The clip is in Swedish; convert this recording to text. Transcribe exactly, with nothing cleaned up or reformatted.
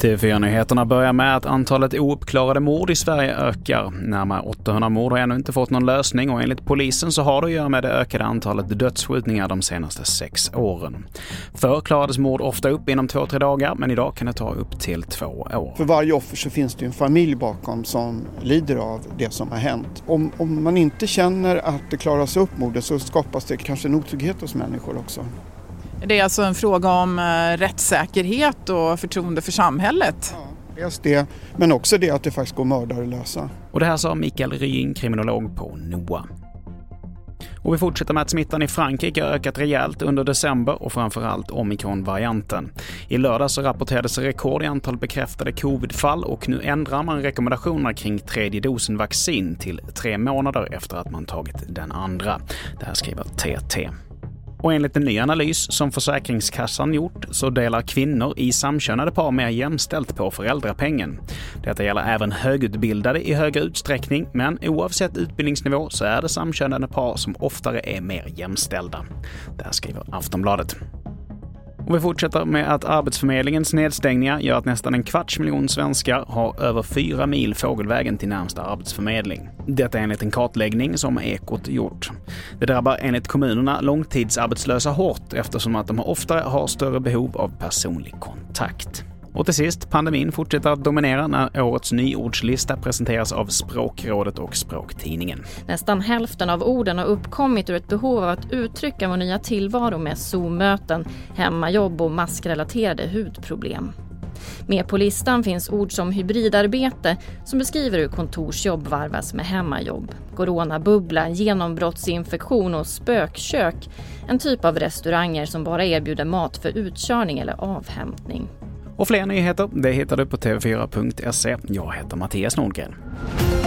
T V fyra-nyheterna börjar med att antalet ouppklarade mord i Sverige ökar. Närmare åttahundra mord har ännu inte fått någon lösning och enligt polisen så har det att göra med det ökade antalet dödsskjutningar de senaste sex åren. Förr klarades mord ofta upp inom två, tre dagar, men idag kan det ta upp till två år. För varje offer så finns det en familj bakom som lider av det som har hänt. Om, om man inte känner att det klaras upp mordet så skapas det kanske en otrygghet hos människor också. Det är alltså en fråga om rättssäkerhet och förtroende för samhället. Ja, just det. Men också det att det faktiskt går mördare att lösa. Och det här sa Mikael Ryn, kriminolog på N O A. Och vi fortsätter med att smittan i Frankrike har ökat rejält under december och framförallt omikronvarianten. I lördags så rapporterades rekord i antal bekräftade covidfall och nu ändrar man rekommendationer kring tredje dosen vaccin till tre månader efter att man tagit den andra. Det här skriver T T. Och enligt en ny analys som Försäkringskassan gjort så delar kvinnor i samkönade par mer jämställt på föräldrapengen. Detta gäller även högutbildade i högre utsträckning, men oavsett utbildningsnivå så är det samkönade par som oftare är mer jämställda. Där skriver Aftonbladet. Och vi fortsätter med att Arbetsförmedlingens nedstängningar gör att nästan en kvarts miljon svenskar har över fyra mil fågelvägen till närmsta arbetsförmedling. Detta är enligt en kartläggning som Ekot gjort. Det drabbar enligt kommunerna långtidsarbetslösa hårt eftersom att de oftare har större behov av personlig kontakt. Och till sist, pandemin fortsätter att dominera när årets nyordslista presenteras av Språkrådet och Språktidningen. Nästan hälften av orden har uppkommit ur ett behov av att uttrycka vår nya tillvaro med Zoom-möten, hemmajobb och maskrelaterade hudproblem. Med på listan finns ord som hybridarbete som beskriver hur kontorsjobb varvas med hemmajobb. Coronabubbla, genombrottsinfektion och spökkök, en typ av restauranger som bara erbjuder mat för utkörning eller avhämtning. Och fler nyheter, det hittar du på T V fyra punkt se. Jag heter Mattias Nordgren.